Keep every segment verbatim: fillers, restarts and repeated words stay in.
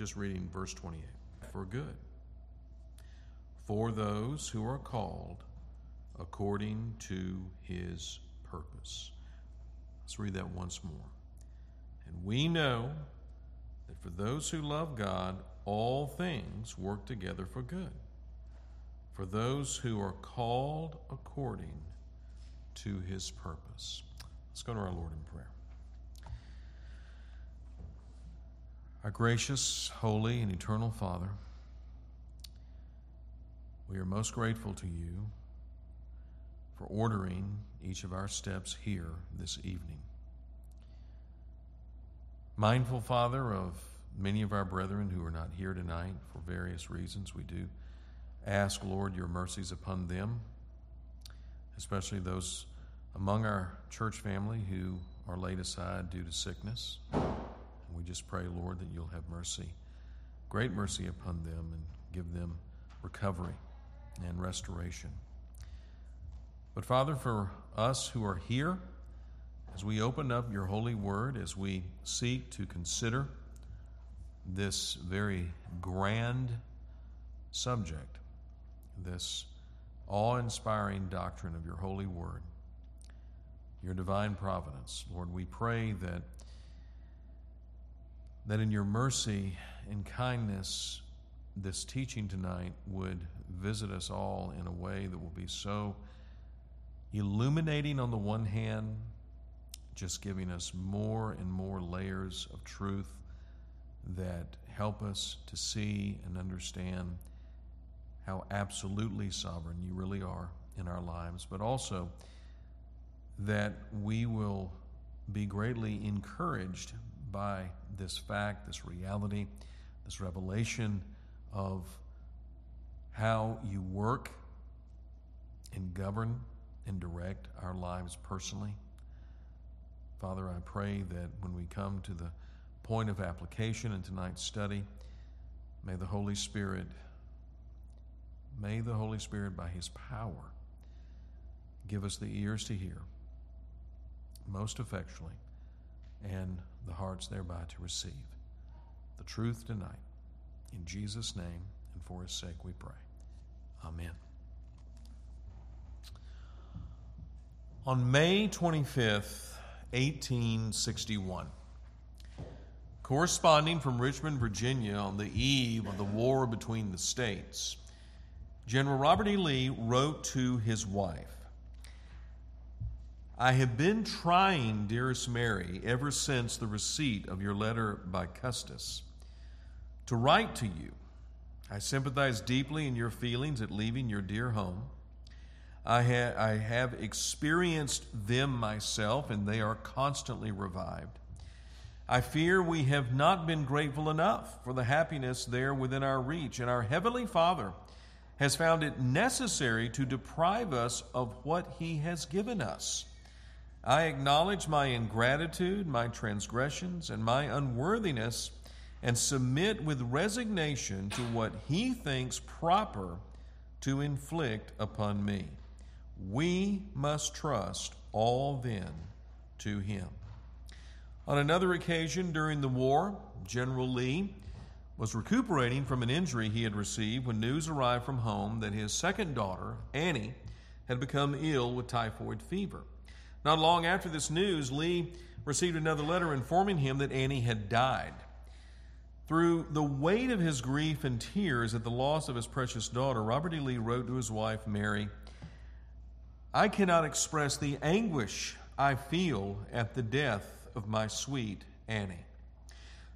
just reading verse twenty-eight, for good, for those who are called according to his purpose. Let's read that once more. And we know that for those who love God, all things work together for good, for those who are called according to his purpose. Let's go to our Lord in prayer. Our gracious, holy, and eternal Father, we are most grateful to you for ordering each of our steps here this evening. Mindful, Father, of many of our brethren who are not here tonight for various reasons, we do ask, Lord, your mercies upon them, especially those among our church family who are laid aside due to sickness. And we just pray, Lord, that you'll have mercy, great mercy upon them, and give them recovery and restoration. But, Father, for us who are here, as we open up your holy word, as we seek to consider this very grand subject, this awe-inspiring doctrine of your holy word, your divine providence, Lord, we pray that that in your mercy and kindness, this teaching tonight would visit us all in a way that will be so illuminating on the one hand, just giving us more and more layers of truth that help us to see and understand how absolutely sovereign you really are in our lives, but also that we will be greatly encouraged by this fact, this reality, this revelation of how you work and govern and direct our lives personally. Father, I pray that when we come to the point of application in tonight's study, may the Holy Spirit, may the Holy Spirit by his power give us the ears to hear most effectually and the hearts thereby to receive the truth tonight. In Jesus' name and for his sake we pray. Amen. On May twenty-fifth, eighteen sixty-one, corresponding from Richmond, Virginia, on the eve of the war between the states, General Robert E. Lee wrote to his wife, I have been trying, dearest Mary, ever since the receipt of your letter by Custis, to write to you. I sympathize deeply in your feelings at leaving your dear home. I, ha- I have experienced them myself, and they are constantly revived. I fear we have not been grateful enough for the happiness there within our reach, and our Heavenly Father has found it necessary to deprive us of what He has given us. I acknowledge my ingratitude, my transgressions, and my unworthiness, and submit with resignation to what He thinks proper to inflict upon me. We must trust all then to Him. On another occasion during the war, General Lee was recuperating from an injury he had received when news arrived from home that his second daughter, Annie, had become ill with typhoid fever. Not long after this news, Lee received another letter informing him that Annie had died. Through the weight of his grief and tears at the loss of his precious daughter, Robert E. Lee wrote to his wife, Mary, I cannot express the anguish I feel at the death of my sweet Annie.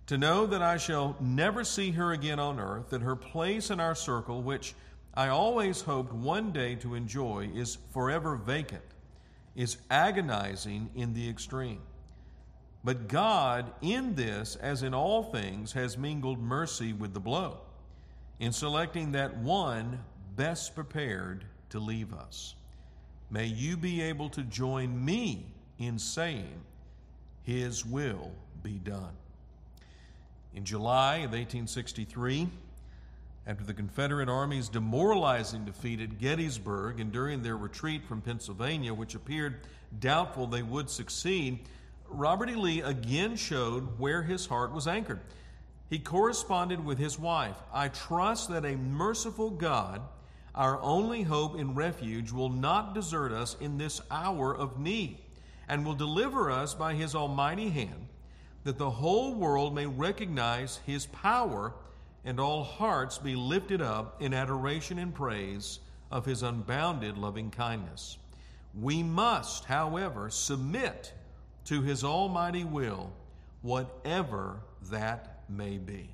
To know that I shall never see her again on earth, that her place in our circle, which I always hoped one day to enjoy, is forever vacant, is agonizing in the extreme. But God, in this, as in all things, has mingled mercy with the blow in selecting that one best prepared to leave us. May you be able to join me in saying, His will be done. In July of eighteen sixty-three, after the Confederate Army's demoralizing defeat at Gettysburg and during their retreat from Pennsylvania, which appeared doubtful they would succeed, Robert E. Lee again showed where his heart was anchored. He corresponded with his wife, "I trust that a merciful God, our only hope and refuge, will not desert us in this hour of need, and will deliver us by his almighty hand, that the whole world may recognize his power and all hearts be lifted up in adoration and praise of his unbounded loving kindness. We must, however, submit to his almighty will, whatever that may be."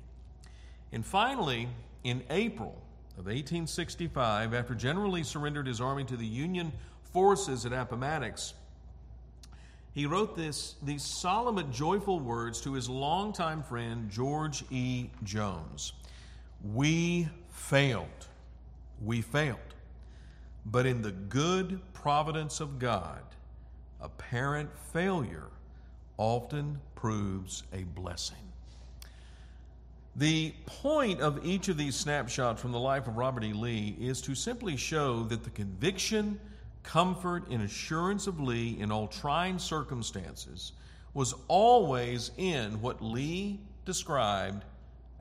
And finally, in April of eighteen sixty-five, after General Lee surrendered his army to the Union forces at Appomattox, he wrote this, these solemn and joyful words to his longtime friend, George E. Jones. "We failed. We failed. But in the good providence of God, apparent failure often proves a blessing." The point of each of these snapshots from the life of Robert E. Lee is to simply show that the conviction, comfort, and assurance of Lee in all trying circumstances was always in what Lee described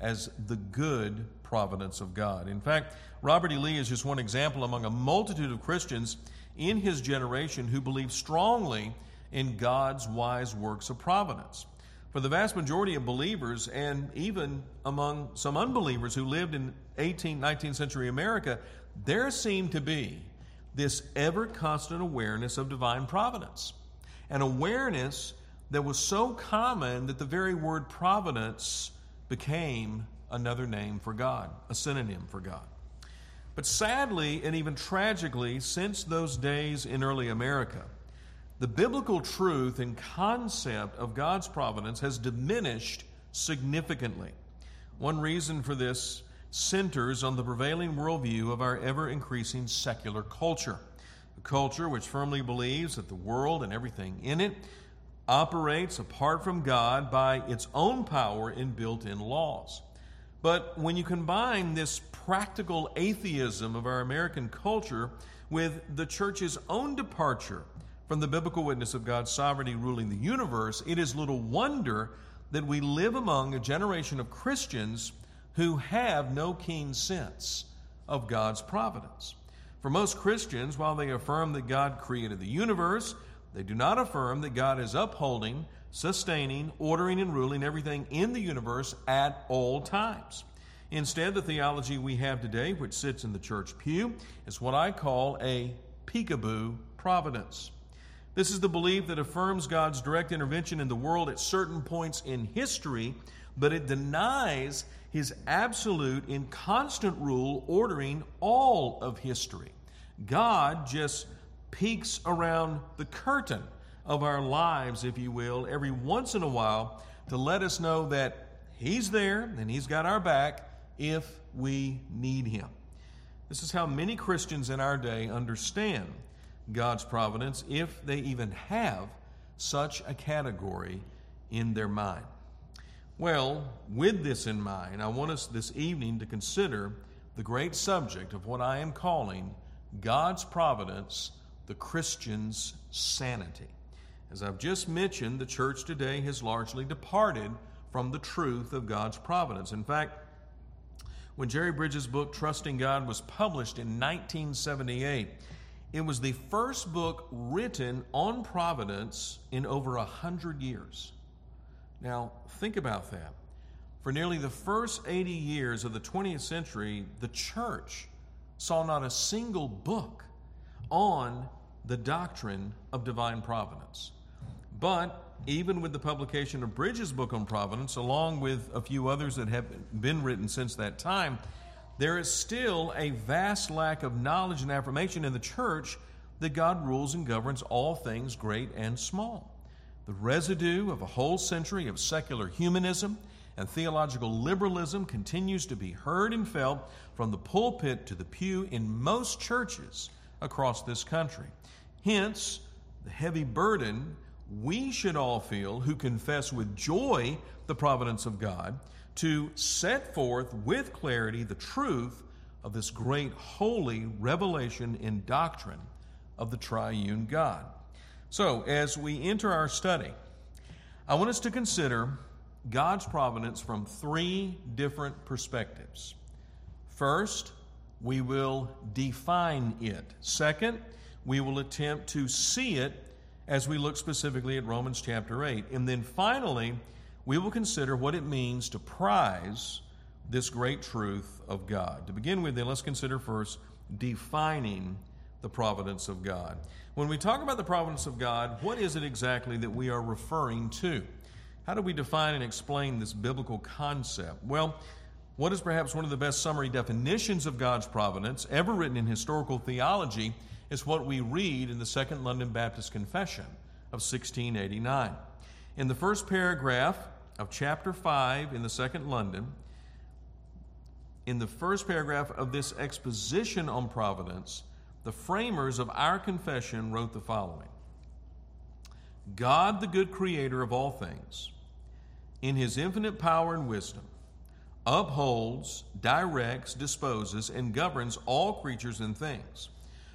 as the good providence of God. In fact, Robert E. Lee is just one example among a multitude of Christians in his generation who believe strongly in God's wise works of providence. For the vast majority of believers, and even among some unbelievers who lived in eighteenth, nineteenth century America, there seemed to be this ever-constant awareness of divine providence, an awareness that was so common that the very word providence became another name for God, a synonym for God. But sadly, and even tragically, since those days in early America, the biblical truth and concept of God's providence has diminished significantly. One reason for this centers on the prevailing worldview of our ever-increasing secular culture, a culture which firmly believes that the world and everything in it operates apart from God by its own power and built-in laws. But when you combine this practical atheism of our American culture with the church's own departure from the biblical witness of God's sovereignty ruling the universe, it is little wonder that we live among a generation of Christians who have no keen sense of God's providence. For most Christians, while they affirm that God created the universe, they do not affirm that God is upholding, sustaining, ordering, and ruling everything in the universe at all times. Instead, the theology we have today, which sits in the church pew, is what I call a peekaboo providence. This is the belief that affirms God's direct intervention in the world at certain points in history, but it denies his absolute and constant rule ordering all of history. God just peeks around the curtain of our lives, if you will, every once in a while to let us know that he's there and he's got our back if we need him. This is how many Christians in our day understand God's providence, if they even have such a category in their mind. Well, with this in mind, I want us this evening to consider the great subject of what I am calling God's providence, the Christian's sanity. As I've just mentioned, the church today has largely departed from the truth of God's providence. In fact, when Jerry Bridges' book, Trusting God, was published in nineteen seventy-eight, it was the first book written on providence in over a hundred years. Now, think about that. For nearly the first eighty years of the twentieth century, the church saw not a single book on the doctrine of divine providence. But even with the publication of Bridges' book on providence, along with a few others that have been written since that time, there is still a vast lack of knowledge and affirmation in the church that God rules and governs all things great and small. The residue of a whole century of secular humanism and theological liberalism continues to be heard and felt from the pulpit to the pew in most churches across this country. Hence, the heavy burden we should all feel who confess with joy the providence of God to set forth with clarity the truth of this great holy revelation and doctrine of the triune God. So, as we enter our study, I want us to consider God's providence from three different perspectives. First, we will define it. Second, we will attempt to see it as we look specifically at Romans chapter eight. And then finally, we will consider what it means to prize this great truth of God. To begin with, then, let's consider first defining the providence of God. When we talk about the providence of God, what is it exactly that we are referring to? How do we define and explain this biblical concept? Well, what is perhaps one of the best summary definitions of God's providence ever written in historical theology is what we read in the Second London Baptist Confession of sixteen eighty-nine. In the first paragraph of chapter five in the Second London, in the first paragraph of this exposition on providence, the framers of our confession wrote the following. God, the good creator of all things, in his infinite power and wisdom, upholds, directs, disposes, and governs all creatures and things,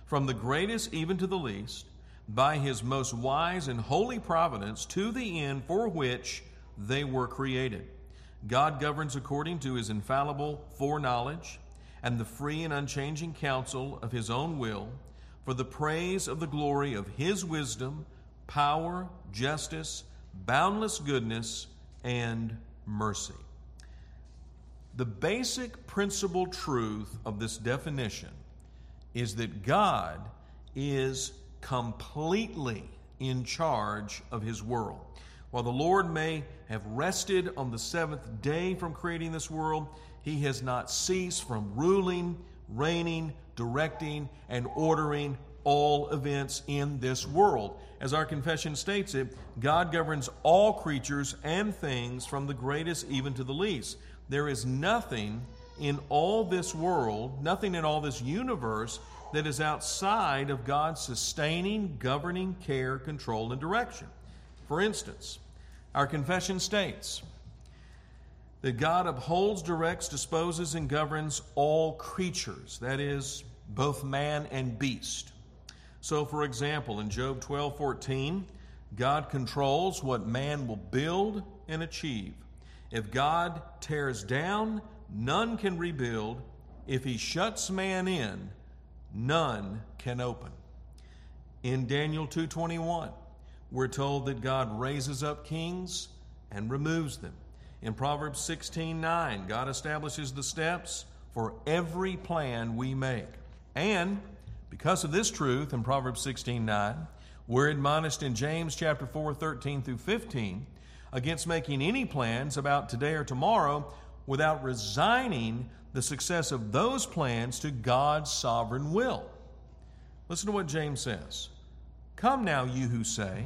from the greatest even to the least, by his most wise and holy providence to the end for which they were created. God governs according to his infallible foreknowledge and the free and unchanging counsel of his own will, for the praise of the glory of his wisdom, power, justice, boundless goodness, and mercy. The basic principal truth of this definition is that God is completely in charge of his world. While the Lord may have rested on the seventh day from creating this world, he has not ceased from ruling, reigning, directing, and ordering all events in this world. As our confession states it, God governs all creatures and things from the greatest even to the least. There is nothing in all this world, nothing in all this universe that is outside of God's sustaining, governing, care, control, and direction. For instance, our confession states that God upholds, directs, disposes, and governs all creatures, that is, both man and beast. So, for example, in Job twelve fourteen, God controls what man will build and achieve. If God tears down, none can rebuild. If he shuts man in, none can open. In Daniel two twenty-one, we're told that God raises up kings and removes them. In Proverbs sixteen nine, God establishes the steps for every plan we make. And because of this truth in Proverbs sixteen nine, we're admonished in James chapter four, thirteen through fifteen, against making any plans about today or tomorrow without resigning the success of those plans to God's sovereign will. Listen to what James says. Come now, you who say,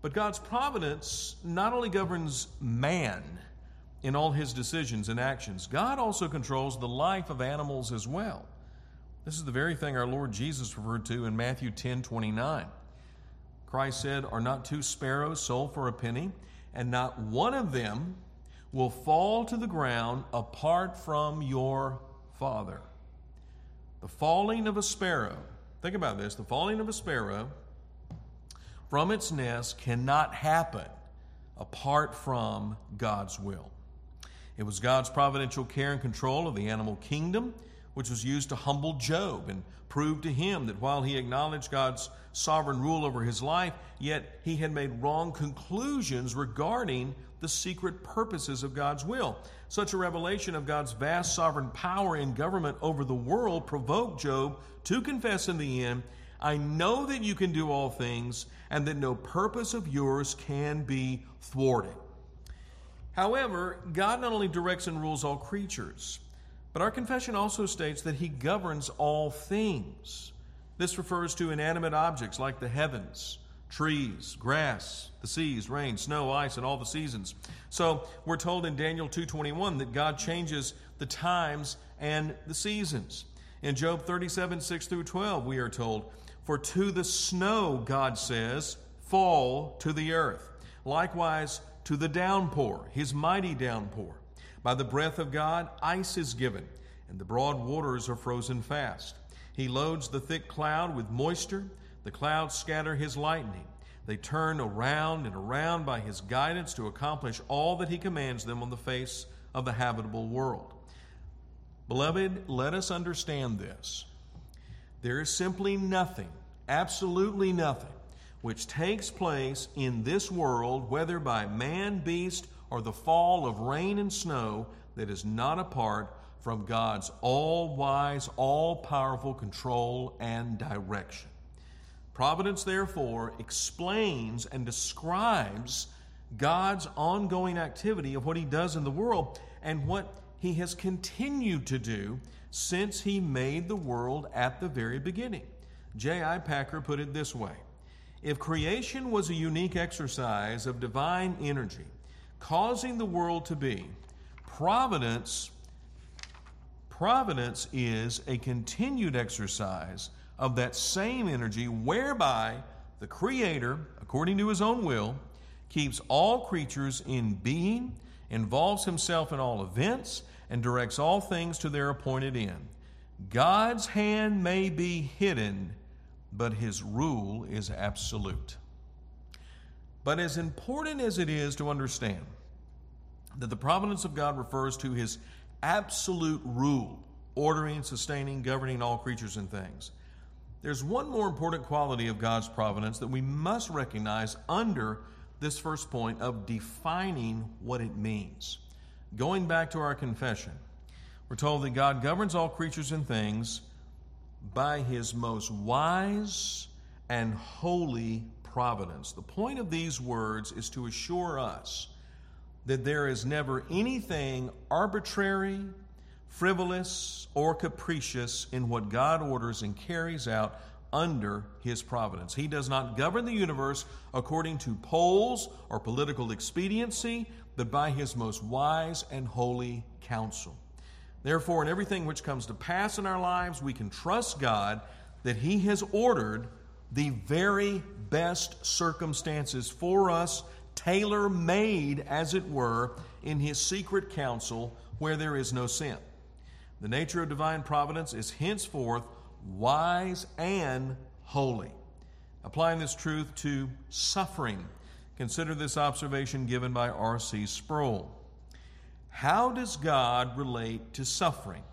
But God's providence not only governs man in all his decisions and actions, God also controls the life of animals as well. This is the very thing our Lord Jesus referred to in Matthew ten twenty-nine. Christ said, are not two sparrows sold for a penny, and not one of them will fall to the ground apart from your Father. The falling of a sparrow, think about this, the falling of a sparrow from its nest cannot happen apart from God's will. It was God's providential care and control of the animal kingdom, which was used to humble Job and prove to him that while he acknowledged God's sovereign rule over his life, yet he had made wrong conclusions regarding the secret purposes of God's will. Such a revelation of God's vast sovereign power and government over the world provoked Job to confess in the end, I know that you can do all things and that no purpose of yours can be thwarted. However, God not only directs and rules all creatures, but our confession also states that he governs all things. This refers to inanimate objects like the heavens, trees, grass, the seas, rain, snow, ice, and all the seasons. So we're told in Daniel two twenty-one that God changes the times, and the seasons. In Job thirty-seven, six through twelve, we are told, "For to the snow, God says, fall to the earth. Likewise, to the downpour, his mighty downpour. By the breath of God, ice is given, and the broad waters are frozen fast. He loads the thick cloud with moisture. The clouds scatter his lightning. They turn around and around by his guidance to accomplish all that he commands them on the face of the habitable world." Beloved, let us understand this. There is simply nothing, absolutely nothing, which takes place in this world, whether by man, beast, or the fall of rain and snow, that is not apart from God's all-wise, all-powerful control and direction. Providence, therefore, explains and describes God's ongoing activity of what he does in the world and what he has continued to do since he made the world at the very beginning. J I Packer put it this way: "If creation was a unique exercise of divine energy causing the world to be, providence, providence is a continued exercise of that same energy, whereby the Creator, according to his own will, keeps all creatures in being, involves himself in all events, and directs all things to their appointed end. God's hand may be hidden, but his rule is absolute." But as important as it is to understand that the providence of God refers to his absolute rule, ordering, sustaining, governing all creatures and things, there's one more important quality of God's providence that we must recognize under this first point of defining what it means. Going back to our confession, we're told that God governs all creatures and things by his most wise and holy providence. The point of these words is to assure us that there is never anything arbitrary, frivolous, or capricious in what God orders and carries out under his providence. He does not govern the universe according to polls or political expediency, but by his most wise and holy counsel. Therefore, in everything which comes to pass in our lives, we can trust God that he has ordered the very best circumstances for us, tailor-made, as it were, in his secret counsel where there is no sin. The nature of divine providence is henceforth wise and holy. Applying this truth to suffering, consider this observation given by R C Sproul. "How does God relate to suffering?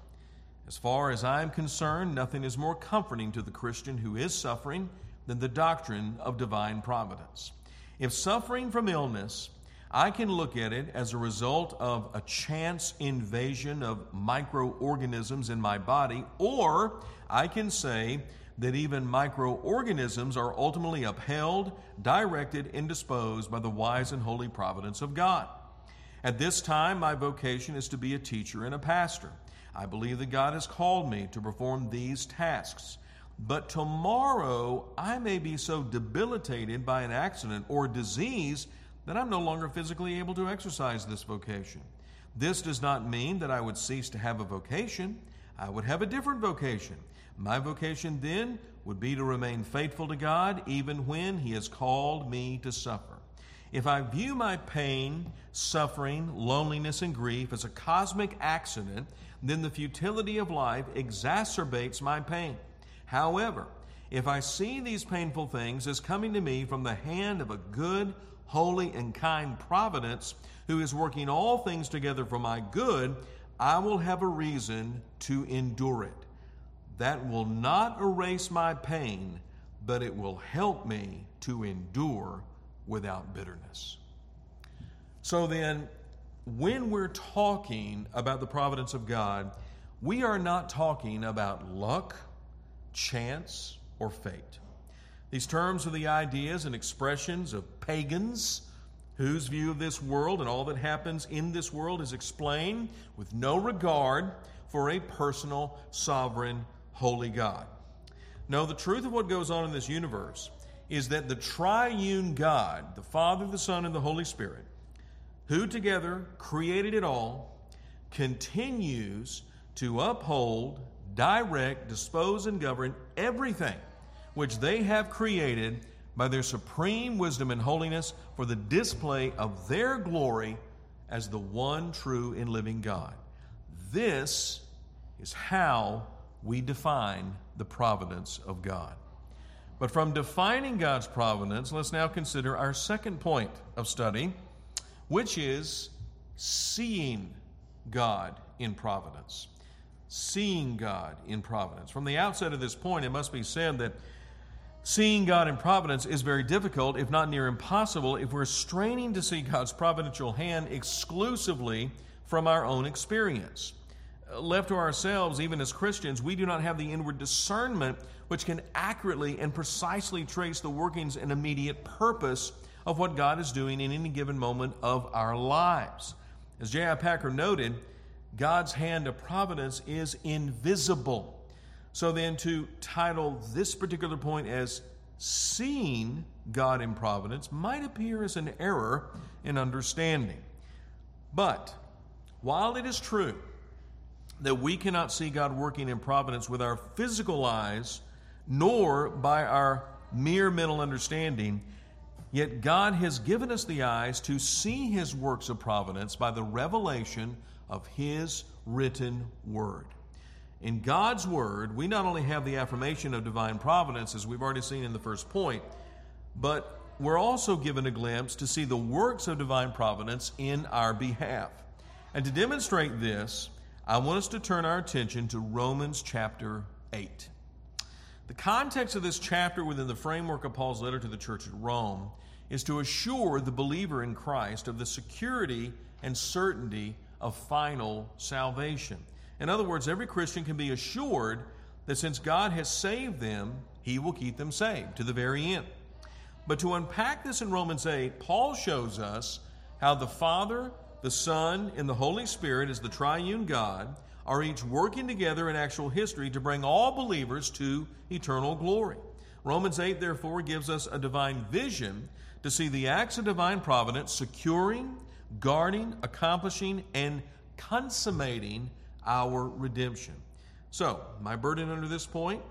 As far as I am concerned, nothing is more comforting to the Christian who is suffering than the doctrine of divine providence. If suffering from illness, I can look at it as a result of a chance invasion of microorganisms in my body, or I can say that even microorganisms are ultimately upheld, directed, and disposed by the wise and holy providence of God. At this time, my vocation is to be a teacher and a pastor. I believe that God has called me to perform these tasks. But tomorrow, I may be so debilitated by an accident or disease that I'm no longer physically able to exercise this vocation. This does not mean that I would cease to have a vocation. I would have a different vocation. My vocation then would be to remain faithful to God even when he has called me to suffer. If I view my pain, suffering, loneliness, and grief as a cosmic accident, then the futility of life exacerbates my pain. However, if I see these painful things as coming to me from the hand of a good, holy, and kind providence who is working all things together for my good, I will have a reason to endure it. That will not erase my pain, but it will help me to endure without bitterness." So then, when we're talking about the providence of God, we are not talking about luck, chance, or fate. These terms are the ideas and expressions of pagans whose view of this world and all that happens in this world is explained with no regard for a personal, sovereign, holy God. No, the truth of what goes on in this universe is that the triune God, the Father, the Son, and the Holy Spirit, who together created it all, continues to uphold, direct, dispose, and govern everything which they have created by their supreme wisdom and holiness for the display of their glory as the one true and living God. This is how we define the providence of God. But from defining God's providence, let's now consider our second point of study, which is seeing God in providence. Seeing God in providence. From the outset of this point, it must be said that seeing God in providence is very difficult, if not near impossible, if we're straining to see God's providential hand exclusively from our own experience. Left to ourselves, even as Christians, we do not have the inward discernment which can accurately and precisely trace the workings and immediate purpose of what God is doing in any given moment of our lives. As J I Packer noted, God's hand of providence is invisible. So then to title this particular point as seeing God in providence might appear as an error in understanding. But while it is true that we cannot see God working in providence with our physical eyes, nor by our mere mental understanding, yet God has given us the eyes to see his works of providence by the revelation of his written word. In God's word, we not only have the affirmation of divine providence, as we've already seen in the first point, but we're also given a glimpse to see the works of divine providence in our behalf. And to demonstrate this, I want us to turn our attention to Romans chapter eight. The context of this chapter within the framework of Paul's letter to the church at Rome is to assure the believer in Christ of the security and certainty of final salvation. In other words, every Christian can be assured that since God has saved them, he will keep them saved to the very end. But to unpack this in Romans eight, Paul shows us how the Father, the Son, and the Holy Spirit as the triune God are each working together in actual history to bring all believers to eternal glory. Romans eight, therefore, gives us a divine vision to see the acts of divine providence securing, guarding, accomplishing, and consummating our redemption. So, my burden under this point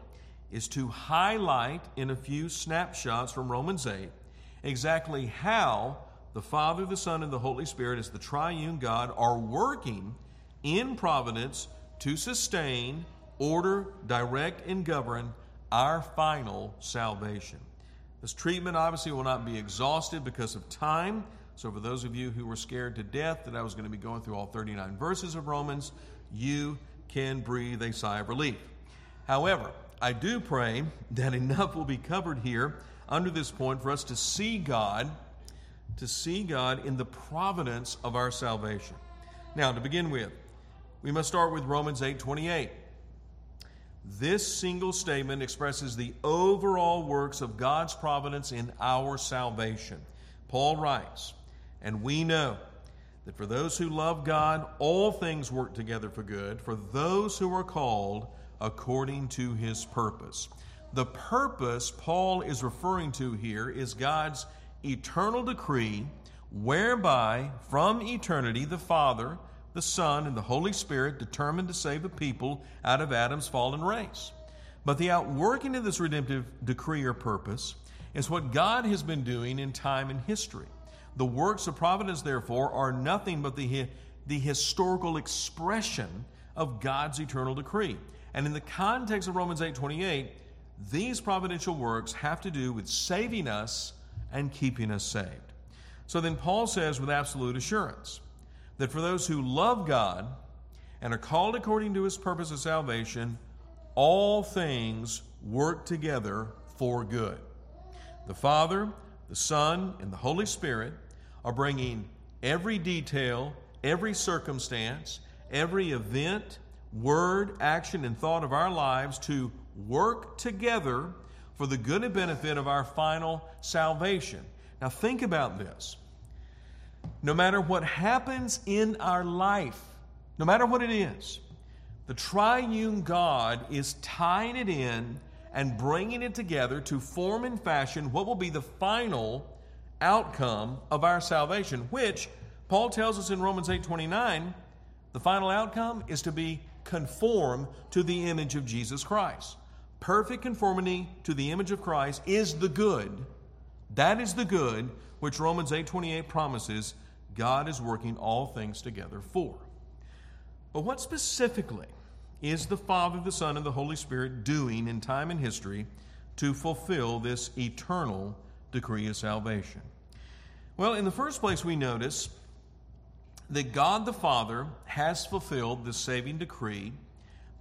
is to highlight in a few snapshots from Romans eight exactly how the Father, the Son, and the Holy Spirit as the triune God are working in providence to sustain, order, direct, and govern our final salvation. This treatment obviously will not be exhausted because of time. So for those of you who were scared to death that I was going to be going through all thirty-nine verses of Romans, you can breathe a sigh of relief. However, I do pray that enough will be covered here under this point for us to see God to see God in the providence of our salvation. Now, to begin with, we must start with Romans eight twenty-eight. This single statement expresses the overall works of God's providence in our salvation. Paul writes, "And we know that for those who love God, all things work together for good, for those who are called according to his purpose." The purpose Paul is referring to here is God's eternal decree whereby from eternity the Father, the Son, and the Holy Spirit determined to save a people out of Adam's fallen race. But the outworking of this redemptive decree or purpose is what God has been doing in time and history. The works of providence, therefore, are nothing but the, the historical expression of God's eternal decree. And in the context of Romans eight twenty-eight, these providential works have to do with saving us and keeping us saved. So then Paul says with absolute assurance that for those who love God and are called according to his purpose of salvation, all things work together for good. The Father, the Son, and the Holy Spirit are bringing every detail, every circumstance, every event, word, action, and thought of our lives to work together for the good and benefit of our final salvation. Now think about this. No matter what happens in our life, no matter what it is, the triune God is tying it in and bringing it together to form and fashion what will be the final outcome of our salvation, which Paul tells us in Romans eight twenty-nine The final outcome is to be conformed to the image of Jesus Christ. Perfect conformity to the image of Christ is the good. That is the good which Romans eight twenty-eight promises God is working all things together for. But what specifically is the Father, the Son, and the Holy Spirit doing in time and history to fulfill this eternal decree of salvation? Well, in the first place, we notice that God the Father has fulfilled the saving decree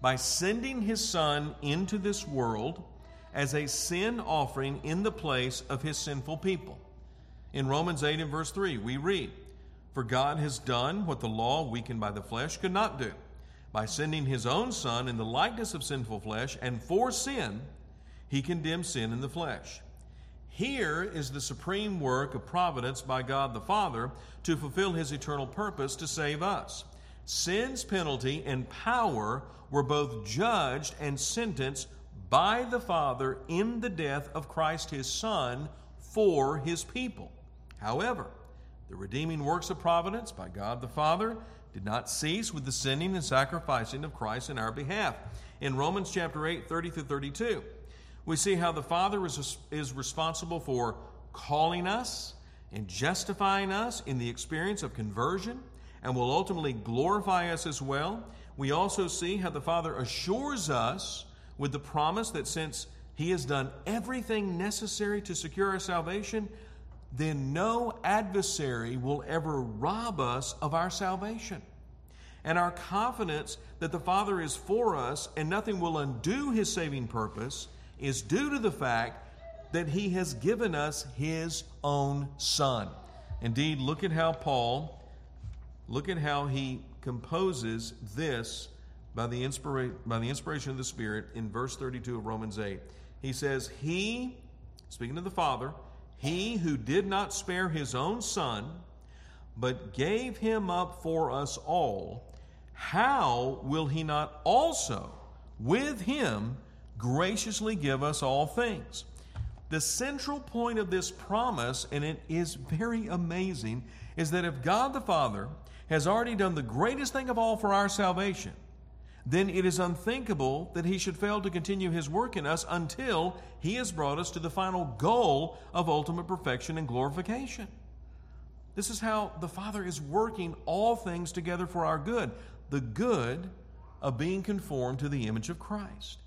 by sending his Son into this world as a sin offering in the place of his sinful people. In Romans eight and verse three, we read, "For God has done what the law, weakened by the flesh, could not do, by sending his own Son in the likeness of sinful flesh, and for sin, he condemned sin in the flesh." Here is the supreme work of providence by God the Father to fulfill his eternal purpose to save us. Sin's penalty and power were both judged and sentenced by the Father in the death of Christ his Son for his people. However, the redeeming works of providence by God the Father did not cease with the sending and sacrificing of Christ in our behalf. In Romans chapter eight, thirty through thirty-two, we see how the Father is, is responsible for calling us and justifying us in the experience of conversion, and will ultimately glorify us as well. We also see how the Father assures us with the promise that since he has done everything necessary to secure our salvation, then no adversary will ever rob us of our salvation. And our confidence that the Father is for us and nothing will undo his saving purpose is due to the fact that he has given us his own Son. Indeed, look at how Paul, look at how he composes this by the, inspira- by the inspiration of the Spirit in verse thirty-two of Romans eight. He says, he, speaking of the Father, he who did not spare his own Son, but gave him up for us all, how will he not also with him graciously give us all things? The central point of this promise, and it is very amazing, is that if God the Father has already done the greatest thing of all for our salvation, then it is unthinkable that he should fail to continue his work in us until he has brought us to the final goal of ultimate perfection and glorification. This is how the Father is working all things together for our good, the good of being conformed to the image of Christ.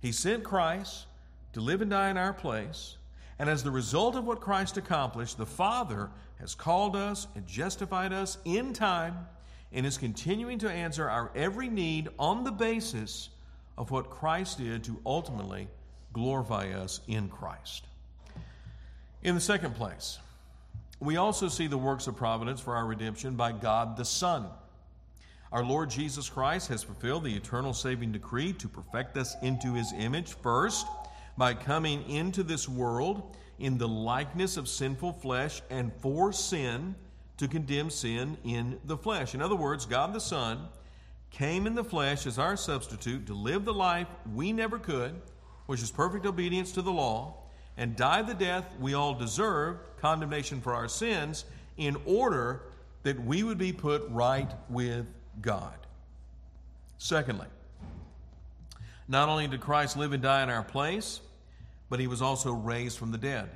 He sent Christ to live and die in our place, and as the result of what Christ accomplished, the Father has called us and justified us in time and is continuing to answer our every need on the basis of what Christ did to ultimately glorify us in Christ. In the second place, we also see the works of providence for our redemption by God the Son. Our Lord Jesus Christ has fulfilled the eternal saving decree to perfect us into his image first by coming into this world in the likeness of sinful flesh and for sin to condemn sin in the flesh. In other words, God the Son came in the flesh as our substitute to live the life we never could, which is perfect obedience to the law, and die the death we all deserved, condemnation for our sins, in order that we would be put right with God. Secondly, not only did Christ live and die in our place, but he was also raised from the dead.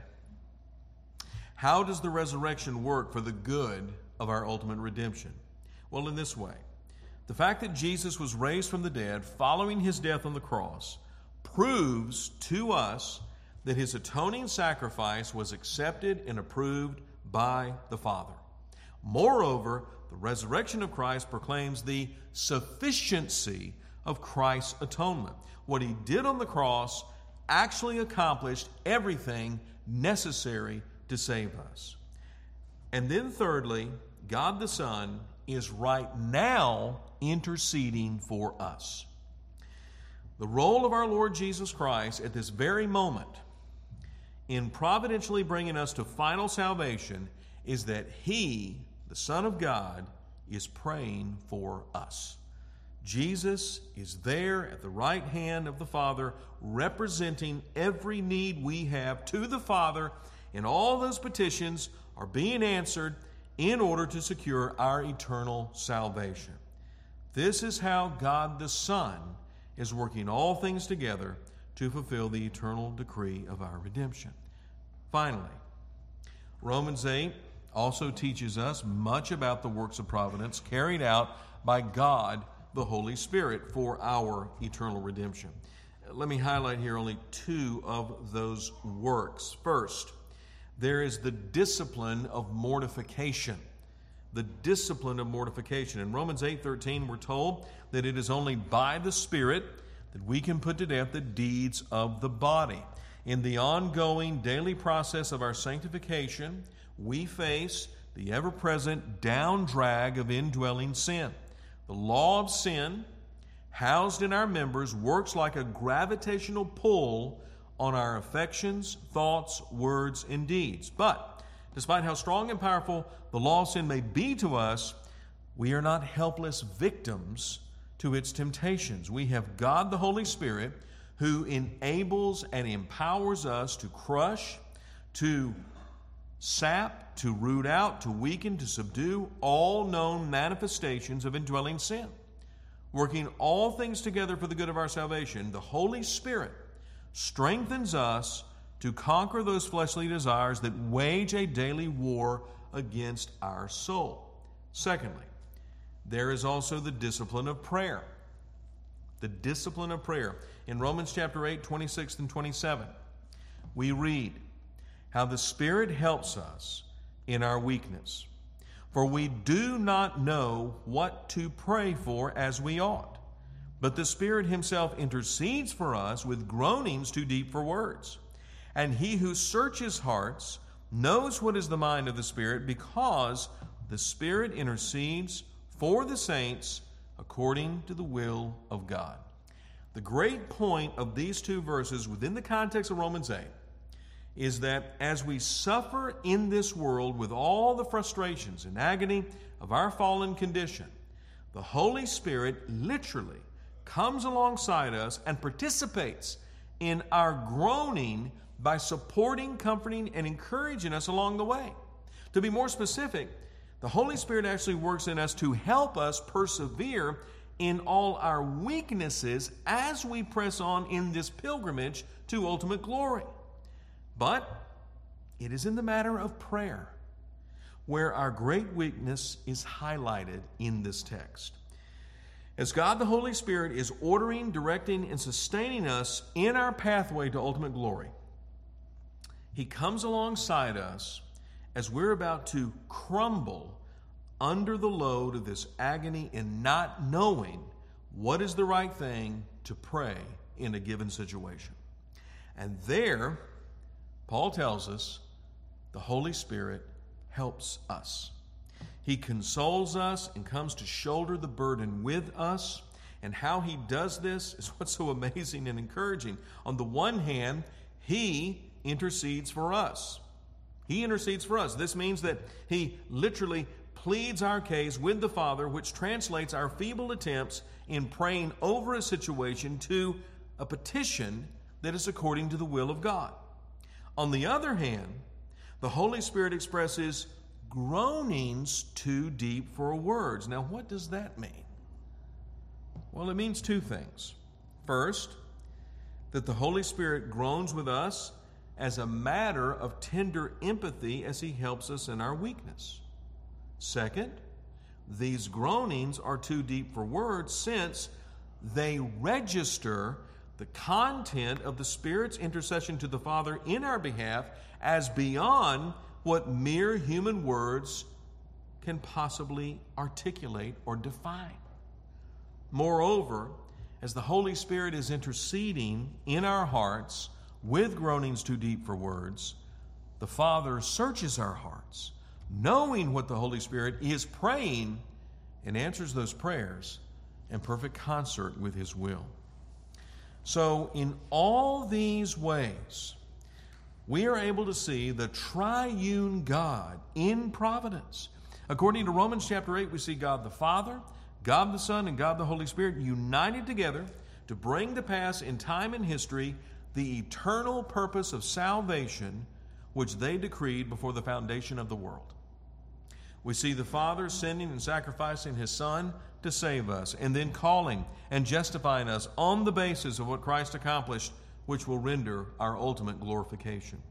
How does the resurrection work for the good of our ultimate redemption? Well, in this way, the fact that Jesus was raised from the dead following his death on the cross proves to us that his atoning sacrifice was accepted and approved by the Father. Moreover, the resurrection of Christ proclaims the sufficiency of Christ's atonement. What he did on the cross actually accomplished everything necessary to save us. And then thirdly, God the Son is right now interceding for us. The role of our Lord Jesus Christ at this very moment in providentially bringing us to final salvation is that he, the Son of God, is praying for us. Jesus is there at the right hand of the Father, representing every need we have to the Father, and all those petitions are being answered in order to secure our eternal salvation. This is how God the Son is working all things together to fulfill the eternal decree of our redemption. Finally, Romans eight also teaches us much about the works of providence carried out by God, the Holy Spirit, for our eternal redemption. Let me highlight here only two of those works. First, there is the discipline of mortification. The discipline of mortification. In Romans eight thirteen, we're told that it is only by the Spirit that we can put to death the deeds of the body. In the ongoing daily process of our sanctification, we face the ever-present down drag of indwelling sin. The law of sin, housed in our members, works like a gravitational pull on our affections, thoughts, words, and deeds. But despite how strong and powerful the law of sin may be to us, we are not helpless victims to its temptations. We have God the Holy Spirit, who enables and empowers us to crush, to sap, to root out, to weaken, to subdue all known manifestations of indwelling sin. Working all things together for the good of our salvation, the Holy Spirit strengthens us to conquer those fleshly desires that wage a daily war against our soul. Secondly, there is also the discipline of prayer. The discipline of prayer. In Romans chapter eight, twenty-six and twenty-seven, we read, how the Spirit helps us in our weakness. For we do not know what to pray for as we ought, but the Spirit himself intercedes for us with groanings too deep for words. And he who searches hearts knows what is the mind of the Spirit, because the Spirit intercedes for the saints according to the will of God. The great point of these two verses within the context of Romans eight is that as we suffer in this world with all the frustrations and agony of our fallen condition, the Holy Spirit literally comes alongside us and participates in our groaning by supporting, comforting, and encouraging us along the way. To be more specific, the Holy Spirit actually works in us to help us persevere in all our weaknesses as we press on in this pilgrimage to ultimate glory. But it is in the matter of prayer where our great weakness is highlighted in this text. As God the Holy Spirit is ordering, directing, and sustaining us in our pathway to ultimate glory, he comes alongside us as we're about to crumble under the load of this agony in not knowing what is the right thing to pray in a given situation. And there, Paul tells us, the Holy Spirit helps us. He consoles us and comes to shoulder the burden with us. And how he does this is what's so amazing and encouraging. On the one hand, he intercedes for us. He intercedes for us. This means that he literally pleads our case with the Father, which translates our feeble attempts in praying over a situation to a petition that is according to the will of God. On the other hand, the Holy Spirit expresses groanings too deep for words. Now, what does that mean? Well, it means two things. First, that the Holy Spirit groans with us as a matter of tender empathy as he helps us in our weakness. Second, these groanings are too deep for words since they register the content of the Spirit's intercession to the Father in our behalf as beyond what mere human words can possibly articulate or define. Moreover, as the Holy Spirit is interceding in our hearts with groanings too deep for words, the Father searches our hearts, knowing what the Holy Spirit is praying, and answers those prayers in perfect concert with his will. So in all these ways, we are able to see the triune God in providence. According to Romans chapter eight, we see God the Father, God the Son, and God the Holy Spirit united together to bring to pass in time and history the eternal purpose of salvation which they decreed before the foundation of the world. We see the Father sending and sacrificing his Son to save us, and then calling and justifying us on the basis of what Christ accomplished, which will render our ultimate glorification.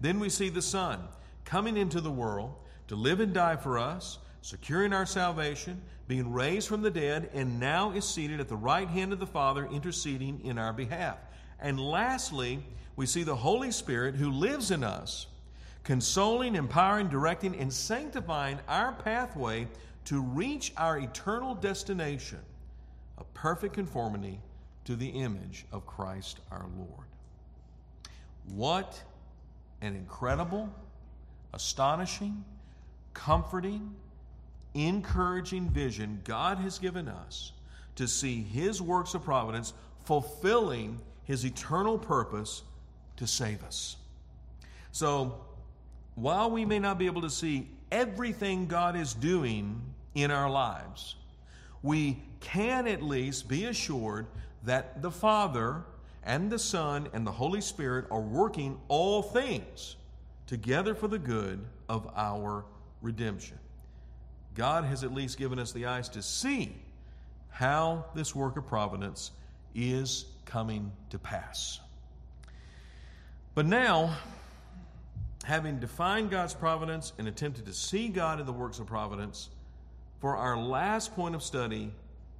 Then we see the Son coming into the world to live and die for us, securing our salvation, being raised from the dead, and now is seated at the right hand of the Father, interceding in our behalf. And lastly, we see the Holy Spirit who lives in us, consoling, empowering, directing, and sanctifying our pathway to reach our eternal destination, a perfect conformity to the image of Christ our Lord. What an incredible, astonishing, comforting, encouraging vision God has given us to see His works of providence fulfilling His eternal purpose to save us. So, while we may not be able to see everything God is doing in our lives, we can at least be assured that the Father and the Son and the Holy Spirit are working all things together for the good of our redemption. God has at least given us the eyes to see how this work of providence is coming to pass. But now, having defined God's providence and attempted to see God in the works of providence, for our last point of study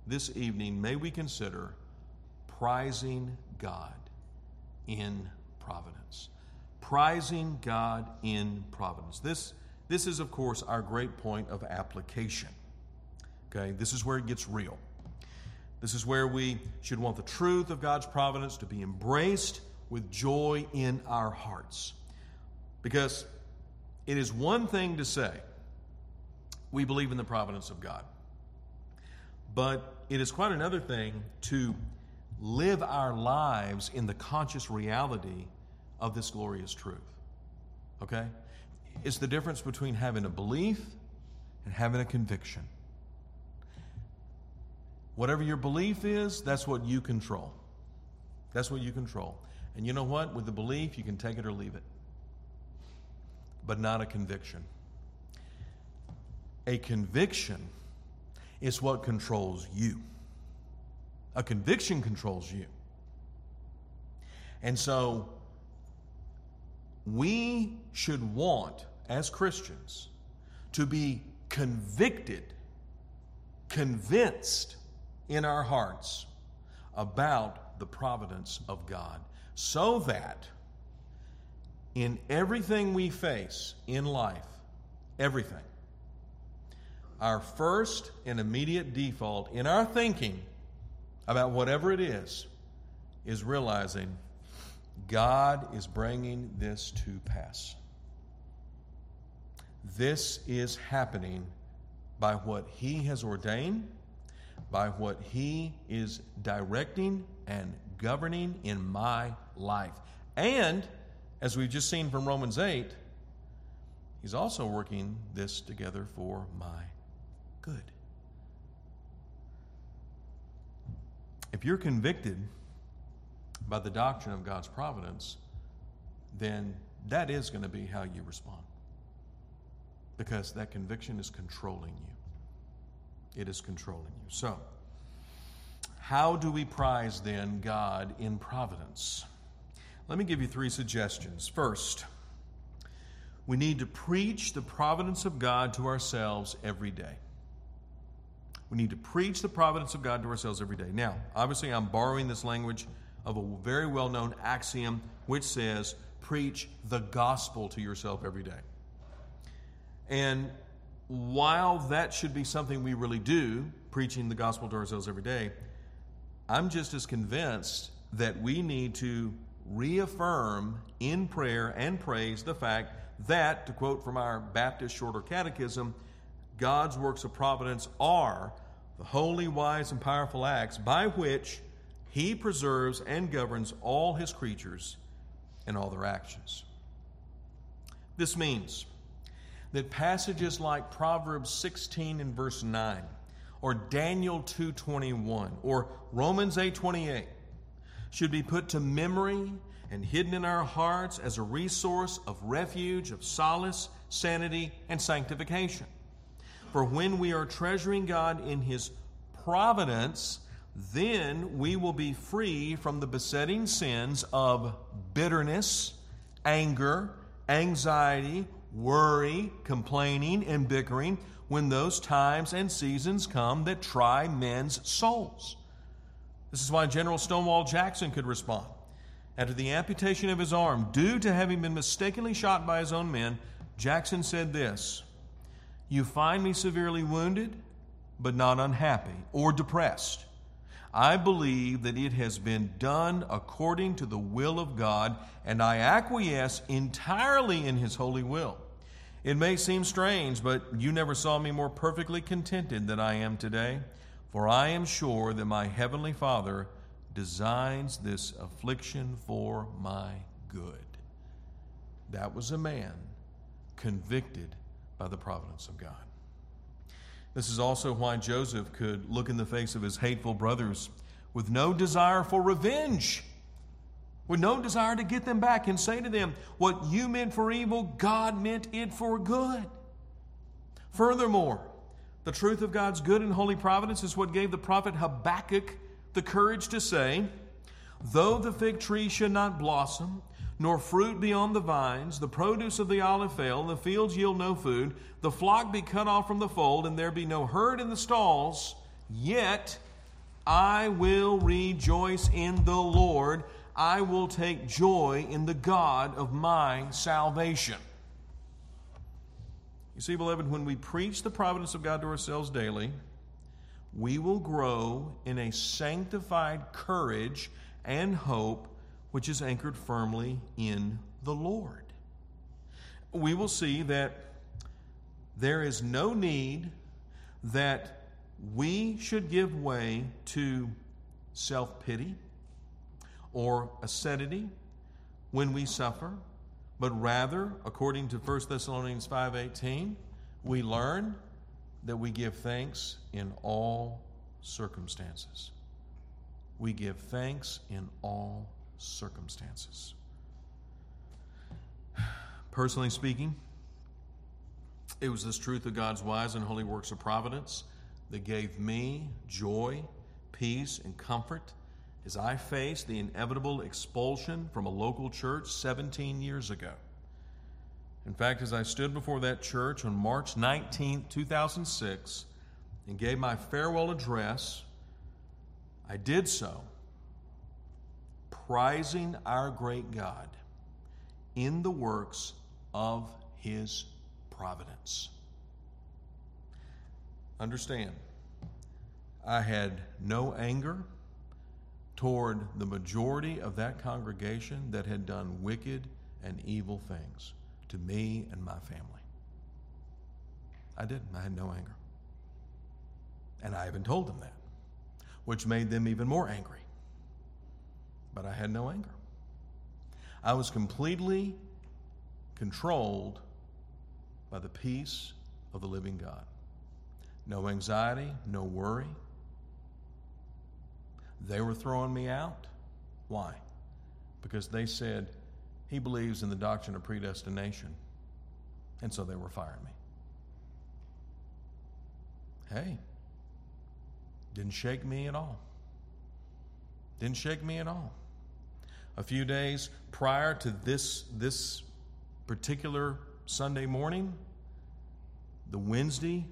this evening, may we consider prizing God in providence. Prizing God in providence. This This is, of course, our great point of application. Okay, this is where it gets real. This is where we should want the truth of God's providence to be embraced with joy in our hearts. Because it is one thing to say, we believe in the providence of God. But it is quite another thing to live our lives in the conscious reality of this glorious truth. Okay? It's the difference between having a belief and having a conviction. Whatever your belief is, that's what you control. That's what you control. And you know what? With the belief, you can take it or leave it. But not a conviction. A conviction is what controls you. A conviction controls you. And so, we should want, as Christians, to be convicted, convinced in our hearts about the providence of God, so that in everything we face in life, everything, our first and immediate default in our thinking about whatever it is, is realizing God is bringing this to pass. This is happening by what He has ordained, by what He is directing and governing in my life. And, as we've just seen from Romans eight, He's also working this together for my good. If you're convicted by the doctrine of God's providence, then that is going to be how you respond. Because that conviction is controlling you. It is controlling you. So, how do we prize then God in providence? Let me give you three suggestions. First, we need to preach the providence of God to ourselves every day. We need to preach the providence of God to ourselves every day. Now, obviously I'm borrowing this language of a very well-known axiom which says, preach the gospel to yourself every day. And while that should be something we really do, preaching the gospel to ourselves every day, I'm just as convinced that we need to reaffirm in prayer and praise the fact that, to quote from our Baptist Shorter Catechism, God's works of providence are the holy, wise, and powerful acts by which He preserves and governs all His creatures and all their actions. This means that passages like Proverbs sixteen and verse nine, or Daniel two twenty-one, or Romans eight twenty-eight should be put to memory and hidden in our hearts as a resource of refuge, of solace, sanity, and sanctification. For when we are treasuring God in His providence, then we will be free from the besetting sins of bitterness, anger, anxiety, worry, complaining, and bickering when those times and seasons come that try men's souls. This is why General Stonewall Jackson could respond. After the amputation of his arm, due to having been mistakenly shot by his own men, Jackson said this, "You find me severely wounded, but not unhappy or depressed. I believe that it has been done according to the will of God, and I acquiesce entirely in His holy will. It may seem strange, but you never saw me more perfectly contented than I am today, for I am sure that my Heavenly Father designs this affliction for my good." That was a man convicted by the providence of God. This is also why Joseph could look in the face of his hateful brothers with no desire for revenge, with no desire to get them back, and say to them, "What you meant for evil, God meant it for good." Furthermore, the truth of God's good and holy providence is what gave the prophet Habakkuk the courage to say, "Though the fig tree should not blossom, nor fruit be on the vines, the produce of the olive fail, the fields yield no food, the flock be cut off from the fold, and there be no herd in the stalls, yet I will rejoice in the Lord. I will take joy in the God of my salvation." You see, beloved, when we preach the providence of God to ourselves daily, we will grow in a sanctified courage and hope which is anchored firmly in the Lord. We will see that there is no need that we should give way to self-pity or ascetic when we suffer, but rather, according to First Thessalonians five eighteen, we learn that we give thanks in all circumstances. We give thanks in all circumstances. Personally speaking, it was this truth of God's wise and holy works of providence that gave me joy, peace, and comfort as I faced the inevitable expulsion from a local church seventeen years ago. In fact, as I stood before that church on March nineteenth, two thousand six, and gave my farewell address, I did so prizing our great God in the works of His providence. Understand, I had no anger toward the majority of that congregation that had done wicked and evil things to me and my family. I didn't. I had no anger. And I even told them that, which made them even more angry. But I had no anger. I was completely controlled by the peace of the living God. No anxiety, no worry. They were throwing me out. Why? Because they said, "He believes in the doctrine of predestination," and so they were firing me. Hey, didn't shake me at all. Didn't shake me at all. A few days prior to this, this particular Sunday morning, the Wednesday,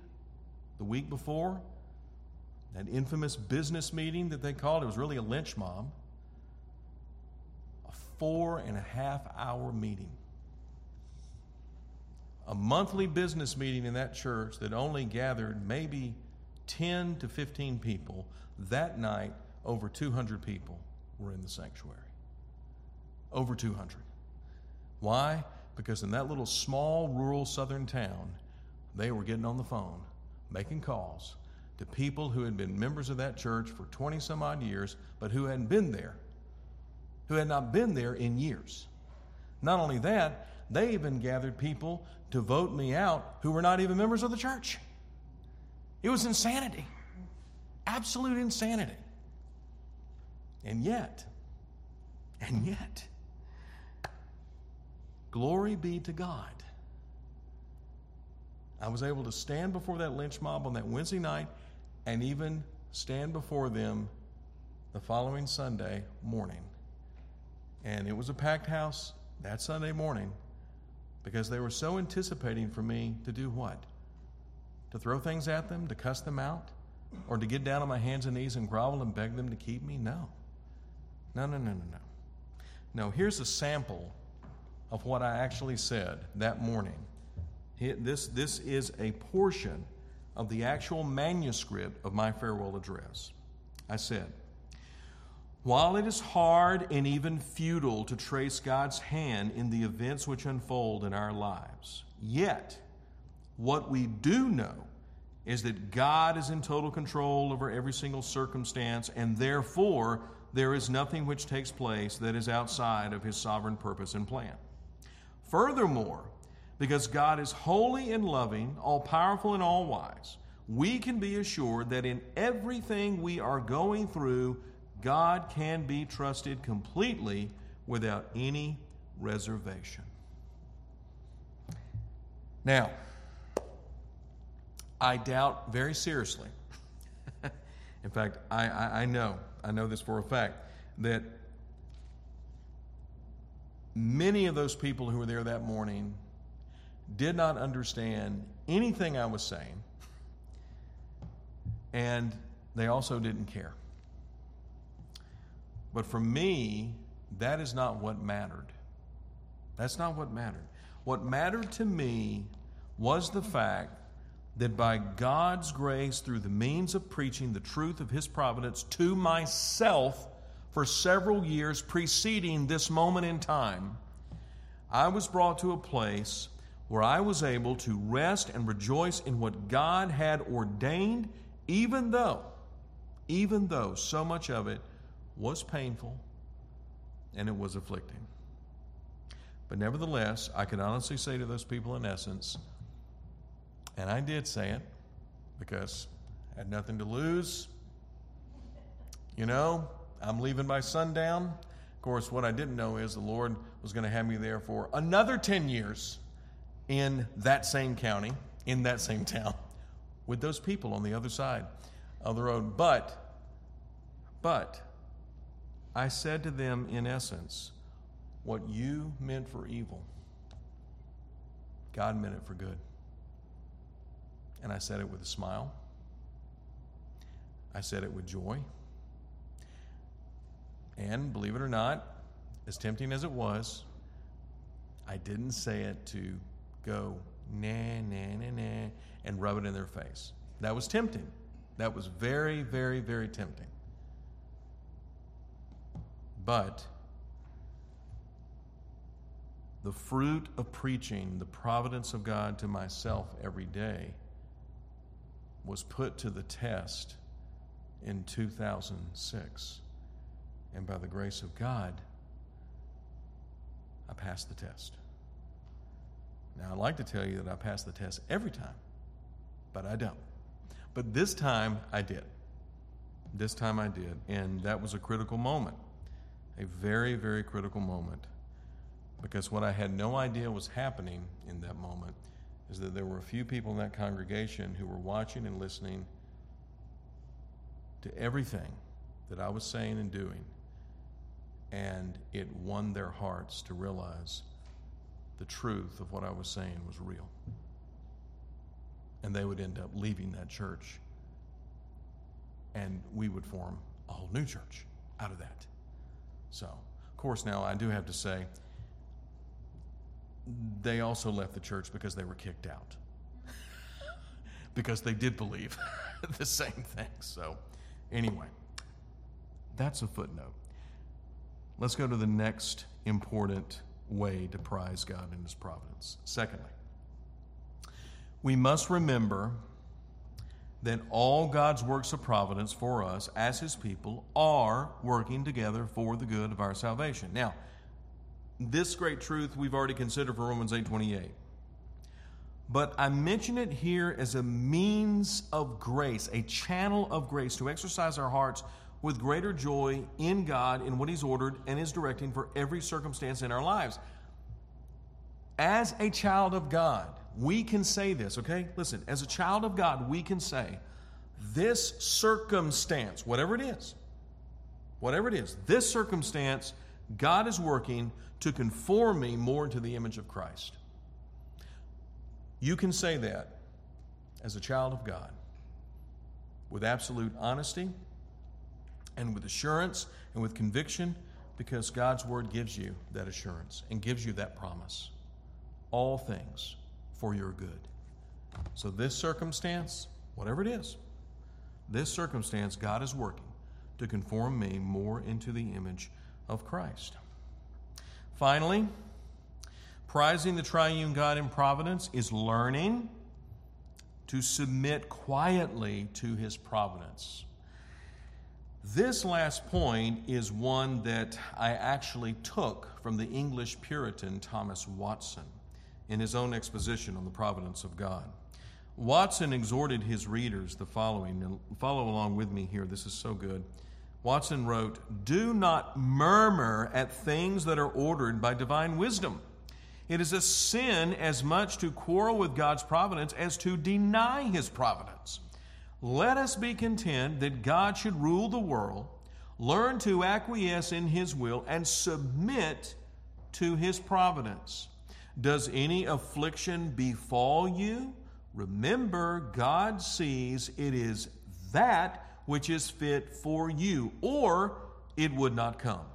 the week before, that infamous business meeting that they called, it was really a lynch mob, a four and a half hour meeting. A monthly business meeting in that church that only gathered maybe ten to fifteen people. That night, over two hundred people were in the sanctuary. Over two hundred. Why? Because in that little small rural southern town, they were getting on the phone, making calls to people who had been members of that church for twenty some odd years, but who hadn't been there, who had not been there in years. Not only that, they even gathered people to vote me out who were not even members of the church. It was insanity. Absolute insanity. And yet, and yet, glory be to God, I was able to stand before that lynch mob on that Wednesday night and even stand before them the following Sunday morning. And it was a packed house that Sunday morning because they were so anticipating for me to do what? To throw things at them, to cuss them out, or to get down on my hands and knees and grovel and beg them to keep me? No. No, no, no, no, no. No, here's a sample of what I actually said that morning. This, this is a portion of the actual manuscript of my farewell address. I said, while it is hard and even futile to trace God's hand in the events which unfold in our lives, yet what we do know is that God is in total control over every single circumstance, and therefore there is nothing which takes place that is outside of his sovereign purpose and plan. Furthermore, because God is holy and loving, all-powerful and all-wise, we can be assured that in everything we are going through, God can be trusted completely without any reservation. Now, I doubt very seriously, in fact, I, I, I know, I know this for a fact, that many of those people who were there that morning did not understand anything I was saying, and they also didn't care. But for me, that is not what mattered. That's not what mattered. What mattered to me was the fact that by God's grace, through the means of preaching the truth of his providence to myself for several years preceding this moment in time, I was brought to a place where I was able to rest and rejoice in what God had ordained, even though, even though so much of it was painful and it was afflicting. But nevertheless, I could honestly say to those people in essence, and I did say it because I had nothing to lose. You know, I'm leaving by sundown. Of course, what I didn't know is the Lord was going to have me there for another ten years in that same county, in that same town, with those people on the other side of the road. But, but I said to them, in essence, what you meant for evil, God meant it for good. And I said it with a smile. I said it with joy. And believe it or not, as tempting as it was, I didn't say it to go nah, nah, nah, nah, and rub it in their face. That was tempting. That was very, very, very tempting. But the fruit of preaching the providence of God to myself every day was put to the test in two thousand six. And by the grace of God, I passed the test. Now, I'd like to tell you that I passed the test every time, but I don't. But this time, I did. This time, I did. And that was a critical moment, a very, very critical moment, because what I had no idea was happening in that moment is that there were a few people in that congregation who were watching and listening to everything that I was saying and doing, and it won their hearts to realize the truth of what I was saying was real. And they would end up leaving that church, and we would form a whole new church out of that. So, of course, now I do have to say, they also left the church because they were kicked out because they did believe the same thing. So anyway, that's a footnote. Let's go to the next important way to prize God and his providence. Secondly, we must remember that all God's works of providence for us as his people are working together for the good of our salvation. Now, this great truth we've already considered for Romans eight twenty-eight. But I mention it here as a means of grace, a channel of grace to exercise our hearts with greater joy in God, in what he's ordered and is directing for every circumstance in our lives. As a child of God, we can say this, okay? Listen, as a child of God, we can say, this circumstance, whatever it is, whatever it is, this circumstance, God is working to conform me more into the image of Christ. You can say that as a child of God with absolute honesty and with assurance and with conviction, because God's word gives you that assurance and gives you that promise. All things for your good. So this circumstance, whatever it is, this circumstance, God is working to conform me more into the image of Christ. Finally, prizing the triune God in providence is learning to submit quietly to his providence. This last point is one that I actually took from the English Puritan Thomas Watson in his own exposition on the providence of God. Watson exhorted his readers the following, and follow along with me here. This is so good. Watson wrote, "Do not murmur at things that are ordered by divine wisdom. It is a sin as much to quarrel with God's providence as to deny his providence. Let us be content that God should rule the world, learn to acquiesce in his will, and submit to his providence. Does any affliction befall you? Remember, God sees it is that which is fit for you, or it would not come.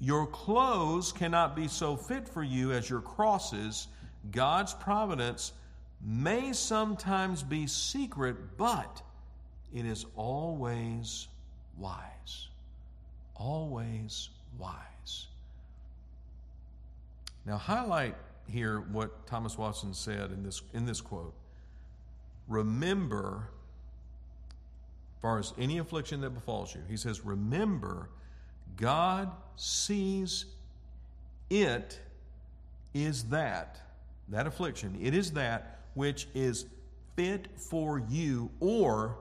Your clothes cannot be so fit for you as your crosses. God's providence may sometimes be secret, but it is always wise." Always wise. Now, highlight here what Thomas Watson said in this, in this quote. Remember, as far as any affliction that befalls you, he says, remember, God sees it is that, that affliction, it is that which is fit for you, or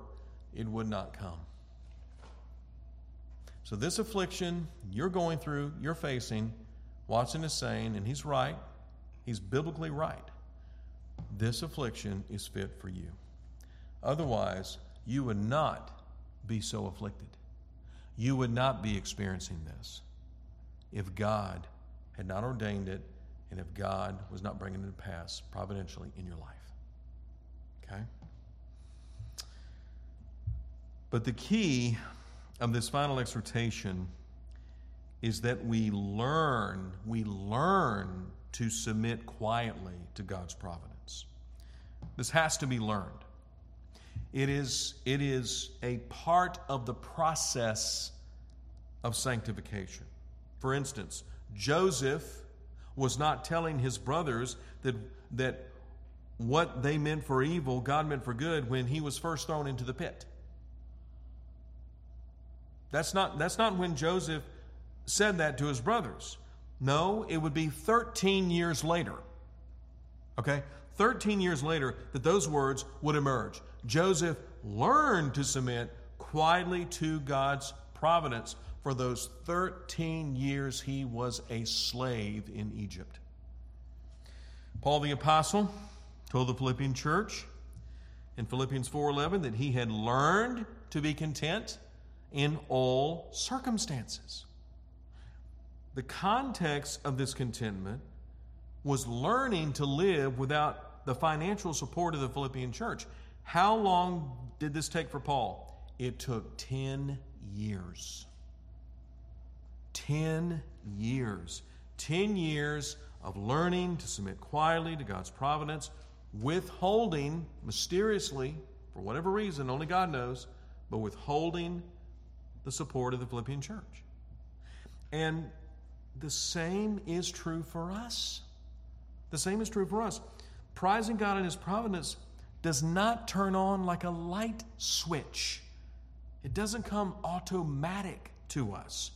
it would not come. So this affliction you're going through, you're facing, Watson is saying, and he's right, he's biblically right, this affliction is fit for you. Otherwise, you would not be so afflicted. You would not be experiencing this if God had not ordained it and if God was not bringing it to pass providentially in your life. Okay? But the key of this final exhortation is that we learn, we learn to submit quietly to God's providence. This has to be learned. It is, it is a part of the process of sanctification. For instance, Joseph was not telling his brothers that, that what they meant for evil, God meant for good when he was first thrown into the pit. That's not, that's not when Joseph said that to his brothers. No, it would be thirteen years later. Okay? thirteen years later that those words would emerge. Joseph learned to submit quietly to God's providence. For those thirteen years, he was a slave in Egypt. Paul the Apostle told the Philippian church in Philippians four eleven that he had learned to be content in all circumstances. The context of this contentment was learning to live without the financial support of the Philippian church. How long did this take for Paul? It took ten years. ten years. ten years of learning to submit quietly to God's providence, withholding mysteriously, for whatever reason, only God knows, but withholding the support of the Philippian church. And the same is true for us. The same is true for us. Prizing God in his providence does not turn on like a light switch. It doesn't come automatic to us.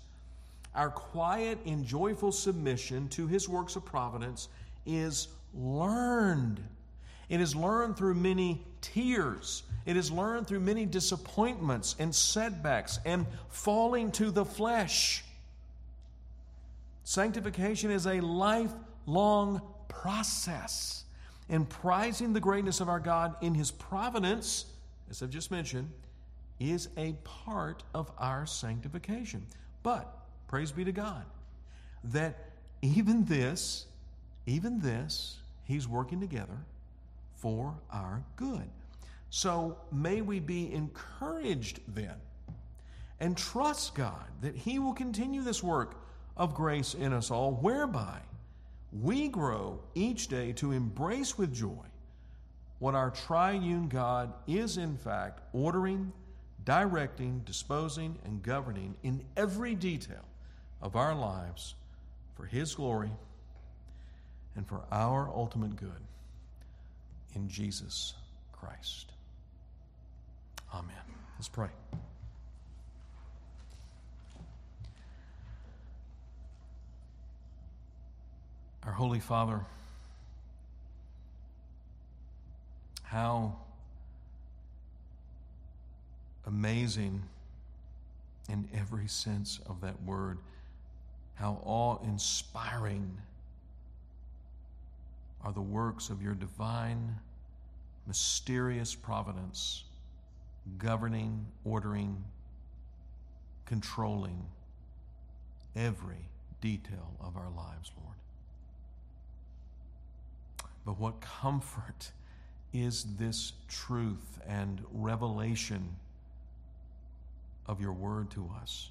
Our quiet and joyful submission to his works of providence is learned. It is learned through many tears. It is learned through many disappointments and setbacks and falling to the flesh. Sanctification is a lifelong process. And prizing the greatness of our God in his providence as I've just mentioned, is a part of our sanctification. But, praise be to God, that even this, even this, He's working together for our good. So may we be encouraged then and trust God that He will continue this work of grace in us all, whereby we grow each day to embrace with joy what our triune God is in fact ordering, directing, disposing, and governing in every detail of our lives for His glory and for our ultimate good in Jesus Christ. Amen. Let's pray. Our Holy Father, how amazing in every sense of that word, how awe-inspiring are the works of your divine, mysterious providence, governing, ordering, controlling every detail of our lives, Lord. But what comfort is this truth and revelation of your word to us,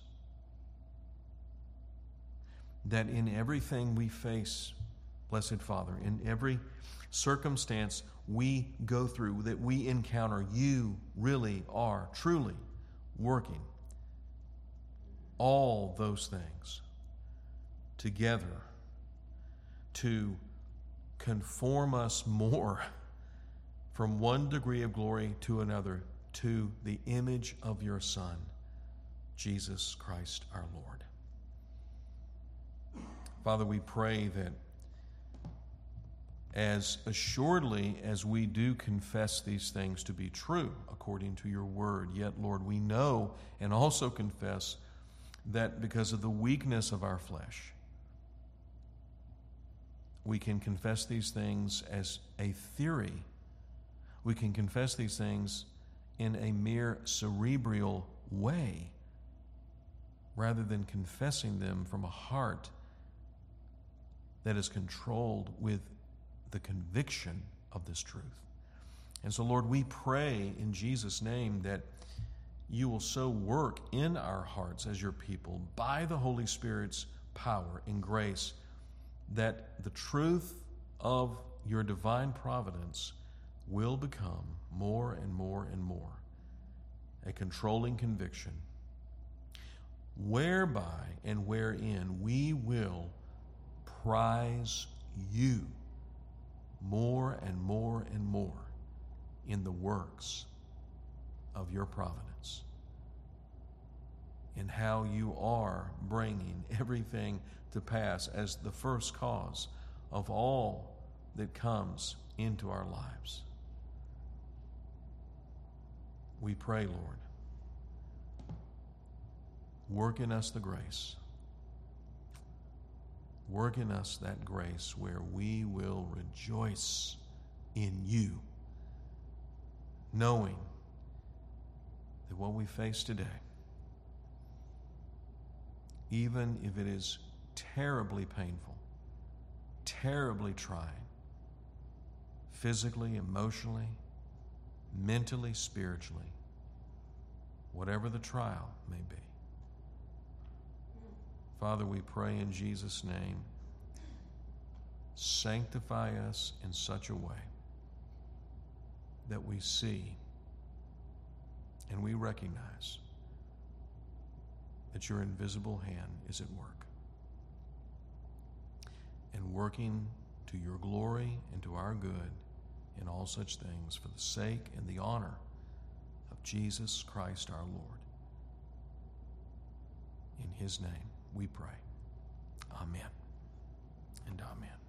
that in everything we face, blessed Father, in every circumstance we go through, that we encounter, you really are truly working all those things together to conform us more from one degree of glory to another to the image of your Son, Jesus Christ our Lord. Father, we pray that as assuredly as we do confess these things to be true according to your word, yet, Lord, we know and also confess that because of the weakness of our flesh, we can confess these things as a theory. We can confess these things in a mere cerebral way rather than confessing them from a heart that is controlled with the conviction of this truth. And so, Lord, we pray in Jesus' name that you will so work in our hearts as your people by the Holy Spirit's power and grace that the truth of your divine providence will become more and more and more a controlling conviction, whereby and wherein we will prize you more and more and more in the works of your providence, in how you are bringing everything to pass as the first cause of all that comes into our lives. We pray, Lord, work in us the grace. Work in us that grace where we will rejoice in you, knowing that what we face today, even if it is terribly painful, terribly trying, physically, emotionally, mentally, spiritually, whatever the trial may be, Father, we pray in Jesus' name, sanctify us in such a way that we see and we recognize that your invisible hand is at work and working to your glory and to our good in all such things for the sake and the honor of Jesus Christ our Lord. In his name we pray. Amen and amen.